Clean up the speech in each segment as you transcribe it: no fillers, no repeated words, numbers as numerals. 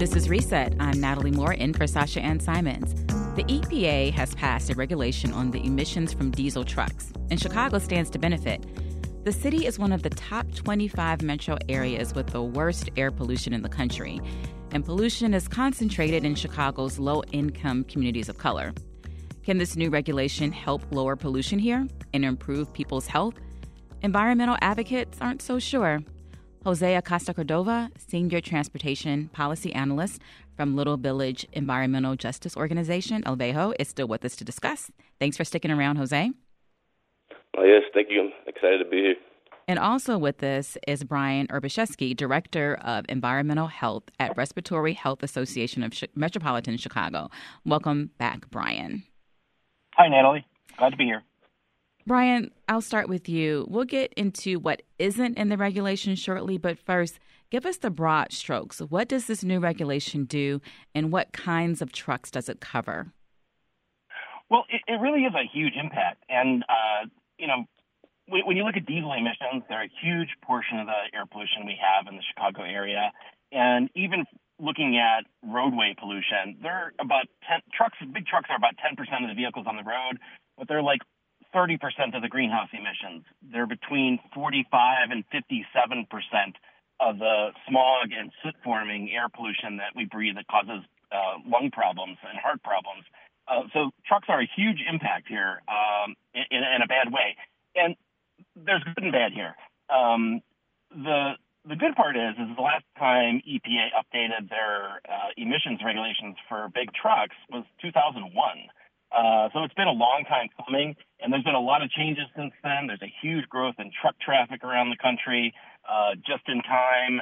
This is Reset. I'm Natalie Moore, in for Sasha Ann Simons. The EPA has passed a regulation on the emissions from diesel trucks, and Chicago stands to benefit. The city is one of the top 25 metro areas with the worst air pollution in the country, and pollution is concentrated in Chicago's low-income communities of color. Can this new regulation help lower pollution here and improve people's health? Environmental advocates aren't so sure. Jose Acosta-Cordova, Senior Transportation Policy Analyst from Little Village Environmental Justice Organization, LVEJO, is still with us to discuss. Thanks for sticking around, Jose. Oh, yes, thank you. I'm excited to be here. And also with us is Brian Urbaszewski, Director of Environmental Health at Respiratory Health Association of Metropolitan Chicago. Welcome back, Brian. Hi, Natalie. Glad to be here. Brian, I'll start with you. We'll get into what isn't in the regulation shortly, but first, give us the broad strokes. What does this new regulation do, and what kinds of trucks does it cover? Well, it really is a huge impact. And, when you look at diesel emissions, they're a huge portion of the air pollution we have in the Chicago area. And even looking at roadway pollution, they're about 10 trucks. Big trucks are about 10% of the vehicles on the road, but they're like 30% of the greenhouse emissions. They're between 45 and 57% of the smog and soot-forming air pollution that we breathe that causes lung problems and heart problems. So trucks are a huge impact here in a bad way. And there's good and bad here. The good part is the last time EPA updated their emissions regulations for big trucks was 2001. So it's been a long time coming, and there's been a lot of changes since then. There's a huge growth in truck traffic around the country, just-in-time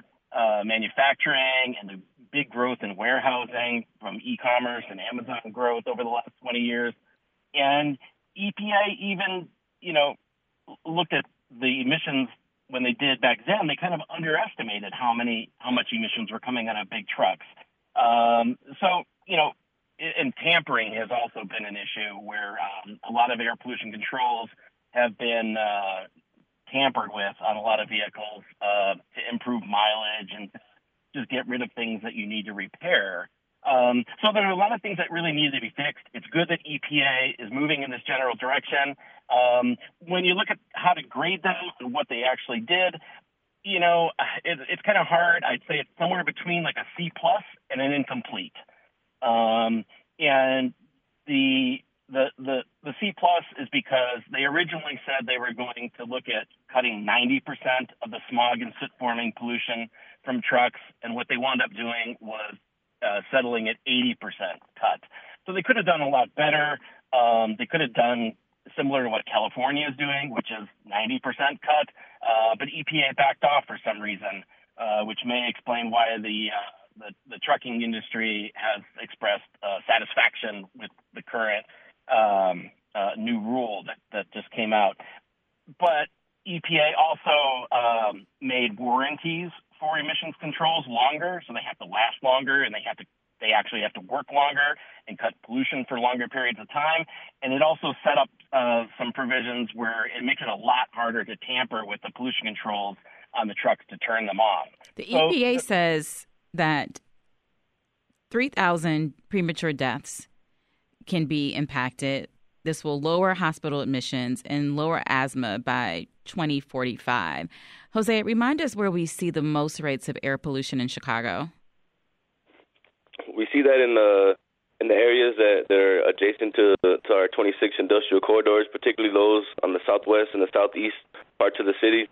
manufacturing, and the big growth in warehousing from e-commerce and Amazon growth over the last 20 years. And EPA even, looked at the emissions when they did back then. They kind of underestimated how much emissions were coming out of big trucks. And tampering has also been an issue where a lot of air pollution controls have been tampered with on a lot of vehicles to improve mileage and just get rid of things that you need to repair. So there are a lot of things that really need to be fixed. It's good that EPA is moving in this general direction. When you look at how to grade them and what they actually did, it's kind of hard. I'd say it's somewhere between like a C+ and an incomplete. And the C+ is because they originally said they were going to look at cutting 90% of the smog and soot-forming pollution from trucks, and what they wound up doing was settling at 80% cut. So they could have done a lot better. They could have done similar to what California is doing, which is 90% cut, but EPA backed off for some reason, which may explain why the trucking industry has expressed satisfaction with the current new rule that just came out. But EPA also made warranties for emissions controls longer, so they have to last longer, and they actually have to work longer and cut pollution for longer periods of time. And it also set up some provisions where it makes it a lot harder to tamper with the pollution controls on the trucks to turn them off. The EPA says that 3,000 premature deaths can be impacted. This will lower hospital admissions and lower asthma by 2045. Jose, remind us where we see the most rates of air pollution in Chicago. We see that in the areas that are adjacent to our 26 industrial corridors, particularly those on the southwest and the southeast parts of the city.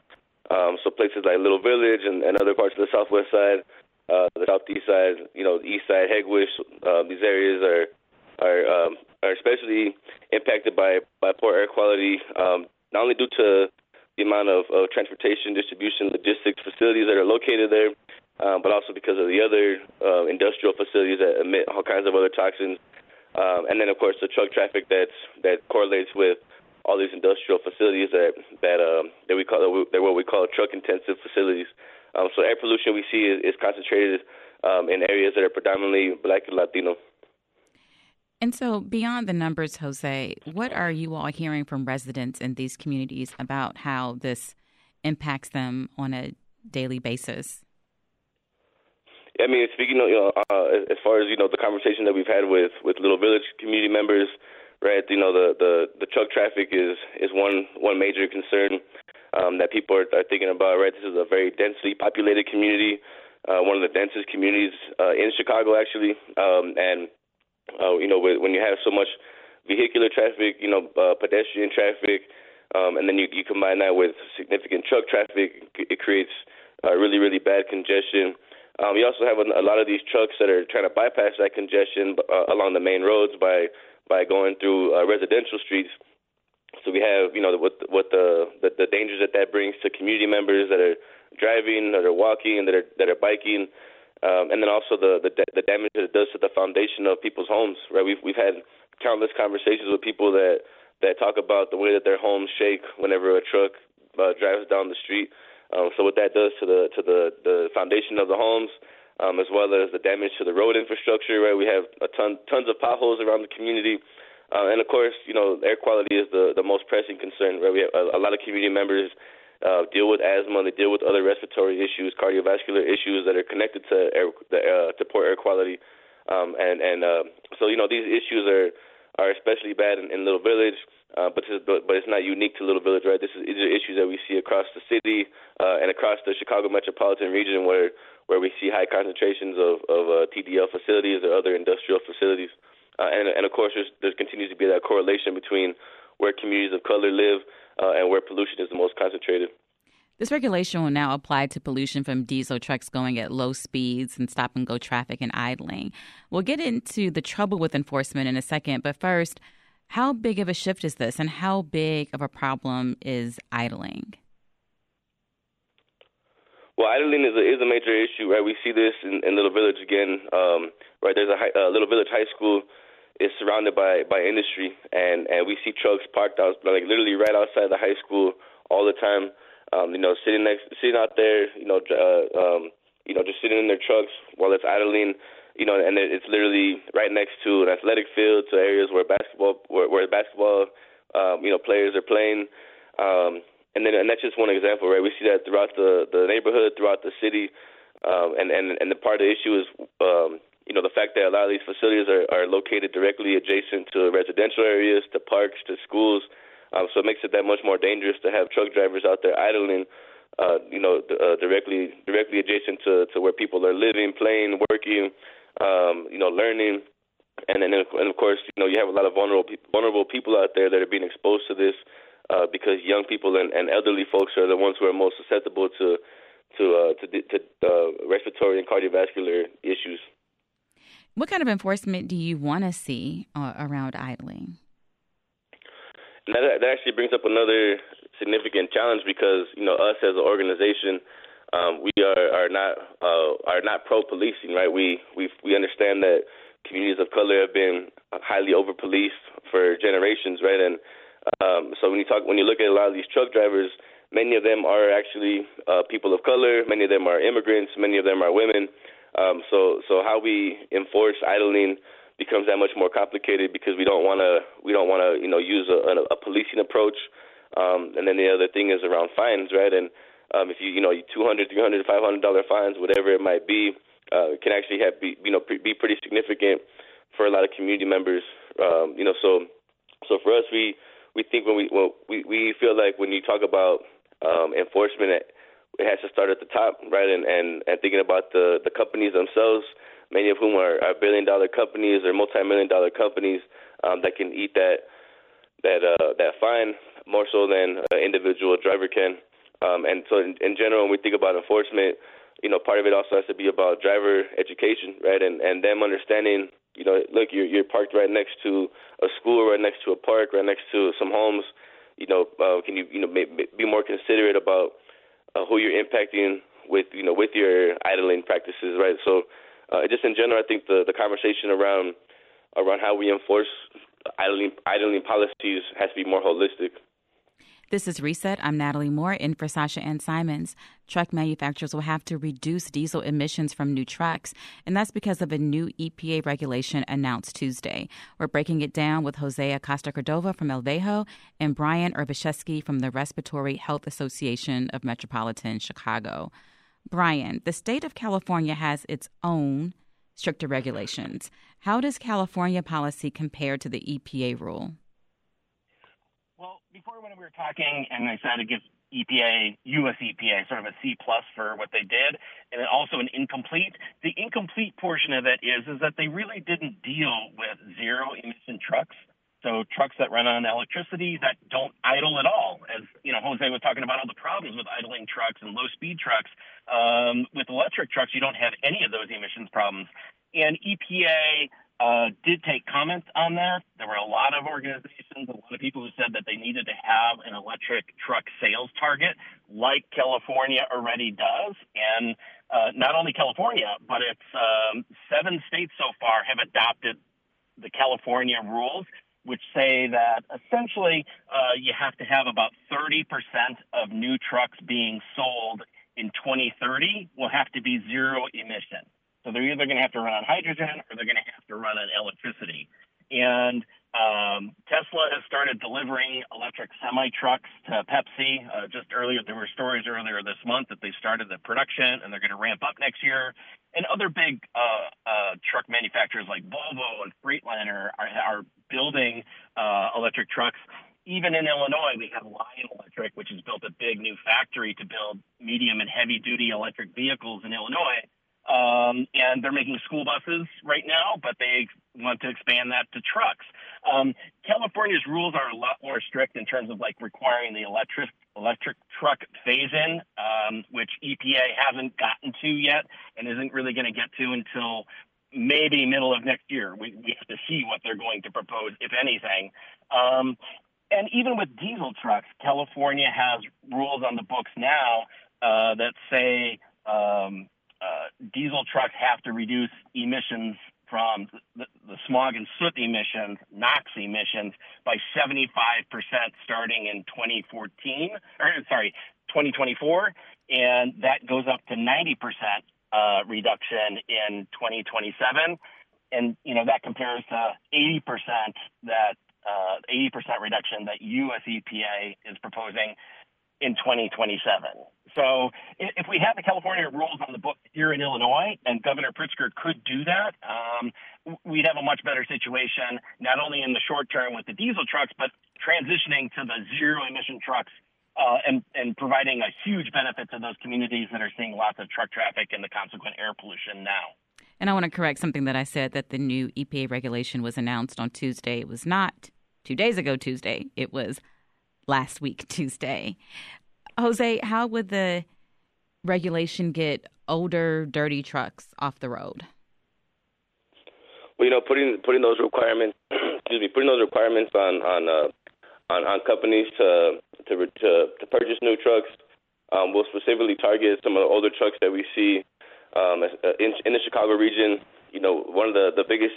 So places like Little Village and other parts of the southwest side. The southeast side, the east side, Hegwisch, these areas are especially impacted by poor air quality, not only due to the amount of transportation, distribution, logistics facilities that are located there, but also because of the other industrial facilities that emit all kinds of other toxins. And then, of course, the truck traffic that correlates with all these industrial facilities that what we call truck-intensive facilities. So air pollution we see is concentrated in areas that are predominantly Black and Latino. And so beyond the numbers, Jose, what are you all hearing from residents in these communities about how this impacts them on a daily basis? I mean, speaking of, as far as, the conversation that we've had with Little Village community members, right, the truck traffic is one major concern that people are thinking about, right? This is a very densely populated community, one of the densest communities in Chicago, actually. When you have so much vehicular traffic, pedestrian traffic, and then you combine that with significant truck traffic, it creates really, really bad congestion. You also have a lot of these trucks that are trying to bypass that congestion along the main roads by going through residential streets. So we have, the dangers that brings to community members that are driving, that are walking, and that are biking, and then also the damage that it does to the foundation of people's homes. Right, we've had countless conversations with people that talk about the way that their homes shake whenever a truck drives down the street. So what that does to the foundation of the homes, as well as the damage to the road infrastructure. Right, we have a tons of potholes around the community, and of course, air quality is the most pressing concern. Right, we have a lot of community members deal with asthma. They deal with other respiratory issues, cardiovascular issues that are connected to poor air quality, so these issues are especially bad in Little Village, but it's not unique to Little Village, right? These are issues that we see across the city and across the Chicago metropolitan region, where we see high concentrations of TDL facilities or other industrial facilities, and of course there continues to be that correlation between where communities of color live and where pollution is the most concentrated. This regulation will now apply to pollution from diesel trucks going at low speeds and stop-and-go traffic and idling. We'll get into the trouble with enforcement in a second, but first, how big of a shift is this, and how big of a problem is idling? Well, idling is a major issue, right? We see this in Little Village again, right? There's a Little Village High School is surrounded by industry, and we see trucks parked out, like literally right outside the high school all the time. Sitting out there, just sitting in their trucks while it's idling, and it's literally right next to an athletic field, to areas where basketball, players are playing, and that's just one example, right? We see that throughout the neighborhood, throughout the city, and the part of the issue is, the fact that a lot of these facilities are located directly adjacent to residential areas, to parks, to schools. So it makes it that much more dangerous to have truck drivers out there idling, directly adjacent to where people are living, playing, working, learning, and of course, you have a lot of vulnerable people out there that are being exposed to this because young people and elderly folks are the ones who are most susceptible to respiratory and cardiovascular issues. What kind of enforcement do you want to see around idling? That actually brings up another significant challenge because, us as an organization, we are not pro-policing, right? We understand that communities of color have been highly over-policed for generations, right? And so when you look at a lot of these truck drivers, many of them are actually people of color, many of them are immigrants, many of them are women. So how we enforce idling becomes that much more complicated because we don't want to use a policing approach, and then the other thing is around fines, right? And if you $200, $300, $500 fines, whatever it might be, can actually be pretty significant for a lot of community members, So for us, we think we feel like when you talk about enforcement, it has to start at the top, right? And thinking about the companies themselves. Many of whom are billion-dollar companies or multi-million-dollar companies that can eat that fine more so than an individual driver can. And so, in general, when we think about enforcement, part of it also has to be about driver education, right? And them understanding, look, you're parked right next to a school, right next to a park, right next to some homes. Can you be more considerate about who you're impacting with your idling practices, right? So. Just in general, I think the conversation around how we enforce idling policies has to be more holistic. This is Reset. I'm Natalie Moore, in for Sasha Ann Simons. Truck manufacturers will have to reduce diesel emissions from new trucks, and that's because of a new EPA regulation announced Tuesday. We're breaking it down with Jose Acosta-Cordova from El Vejo and Brian Urbaszewski from the Respiratory Health Association of Metropolitan Chicago. Brian, the state of California has its own stricter regulations. How does California policy compare to the EPA rule? Well, before when we were talking, and I said it gives EPA, U.S. EPA, sort of a C+ for what they did, and also an incomplete. The incomplete portion of it is that they really didn't deal with zero-emission trucks, so trucks that run on electricity that don't idle at all. As you know, Jose was talking about all the problems with idling trucks and low-speed trucks. With electric trucks, you don't have any of those emissions problems. And EPA did take comments on that. There were a lot of organizations, a lot of people who said that they needed to have an electric truck sales target like California already does. And not only California, but it's 7 states so far have adopted the California rules, which say that essentially you have to have about 30% of new trucks being sold in 2030 will have to be zero emission. So they're either going to have to run on hydrogen or they're going to have to run on electricity. And Tesla has started delivering electric semi-trucks to Pepsi. Just earlier, there were stories earlier this month that they started the production and they're going to ramp up next year. And other big truck manufacturers like Volvo and Freightliner are building electric trucks. Even in Illinois, we have Lion Electric, which has built a big new factory to build medium and heavy-duty electric vehicles in Illinois. And they're making school buses right now, but they want to expand that to trucks. California's rules are a lot more strict in terms of like requiring the electric truck phase-in, which EPA hasn't gotten to yet and isn't really going to get to until maybe middle of next year. We have to see what they're going to propose, if anything. And even with diesel trucks, California has rules on the books now that say diesel trucks have to reduce emissions from the smog and soot emissions, NOx emissions, by 75% starting in 2024, and that goes up to 90% reduction in 2027. And, you know, that compares to 80% reduction that U.S. EPA is proposing in 2027. So if we have the California rules on the book here in Illinois, and Governor Pritzker could do that, we'd have a much better situation, not only in the short term with the diesel trucks, but transitioning to the zero-emission trucks and providing a huge benefit to those communities that are seeing lots of truck traffic and the consequent air pollution now. And I want to correct something that I said, that the new EPA regulation was announced on Tuesday. It was not 2 days ago Tuesday. It was last week Tuesday. Jose, how would the regulation get older, dirty trucks off the road? Well, you know, putting those requirements, on companies to purchase new trucks will specifically target some of the older trucks that we see in the Chicago region. You know, one of the biggest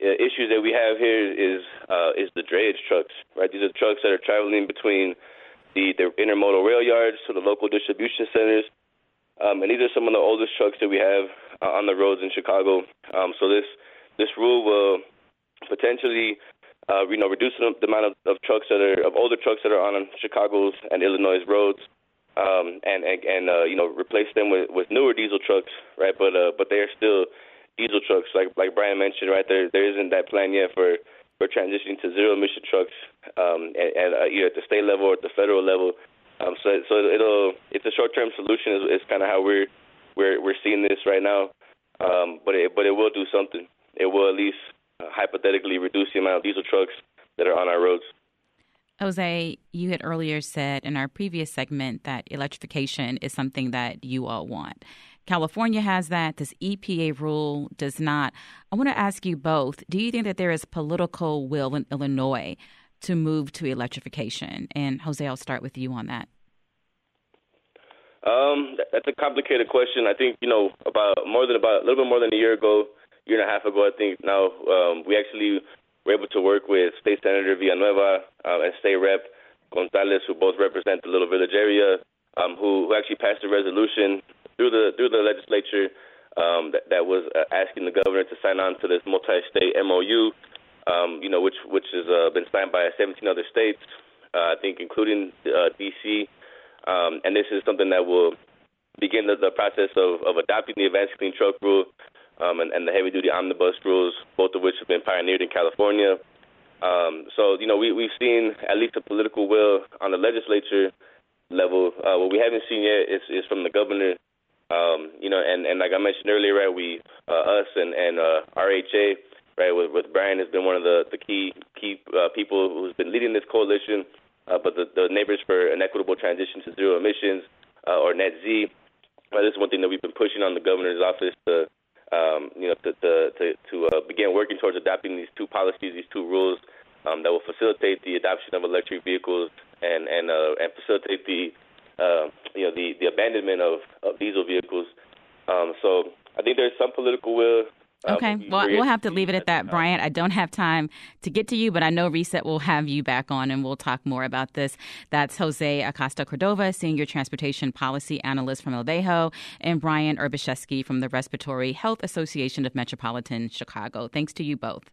issues that we have here is the drayage trucks, right? These are trucks that are traveling between the intermodal rail yards to the local distribution centers, and these are some of the oldest trucks that we have on the roads in Chicago. So this rule will potentially, reduce the amount of trucks that are on Chicago's and Illinois' roads, and replace them with newer diesel trucks, right? But they are still diesel trucks, like Brian mentioned, right? There isn't that plan yet for transitioning to zero-emission trucks at either at the state level or at the federal level. It's a short-term solution is kind of how we're seeing this right now. But it will do something. It will at least hypothetically reduce the amount of diesel trucks that are on our roads. Jose, you had earlier said in our previous segment that electrification is something that you all want. California has that. This EPA rule does not. I want to ask you both, do you think that there is political will in Illinois to move to electrification? And Jose, I'll start with you on that. That's a complicated question. I think, you know, a little bit more than a year and a half ago, I think now we actually were able to work with State Senator Villanueva and State Rep Gonzalez, who both represent the Little Village area, who actually passed a resolution through the legislature that was asking the governor to sign on to this multi-state MOU, which has been signed by 17 other states, I think, including D.C. And this is something that will begin the process of adopting the advanced clean truck rule and the heavy-duty omnibus rules, both of which have been pioneered in California. So, you know, we've seen at least a political will on the legislature level. What we haven't seen yet is from the governor. You know, and like I mentioned earlier, right, we, us and RHA, right, with Brian has been one of the key people who's been leading this coalition. But the Neighbors for an Equitable Transition to Zero Emissions, or Net Z, this is one thing that we've been pushing on the governor's office to, begin working towards adopting these two policies, these two rules that will facilitate the adoption of electric vehicles and facilitate the abandonment of diesel vehicles. So I think there's some political will. Okay. Well, we'll have to leave it at that, Brian. I don't have time to get to you, but I know Reset will have you back on and we'll talk more about this. That's Jose Acosta-Cordova, Senior Transportation Policy Analyst from El Dejo, and Brian Urbaszewski from the Respiratory Health Association of Metropolitan Chicago. Thanks to you both.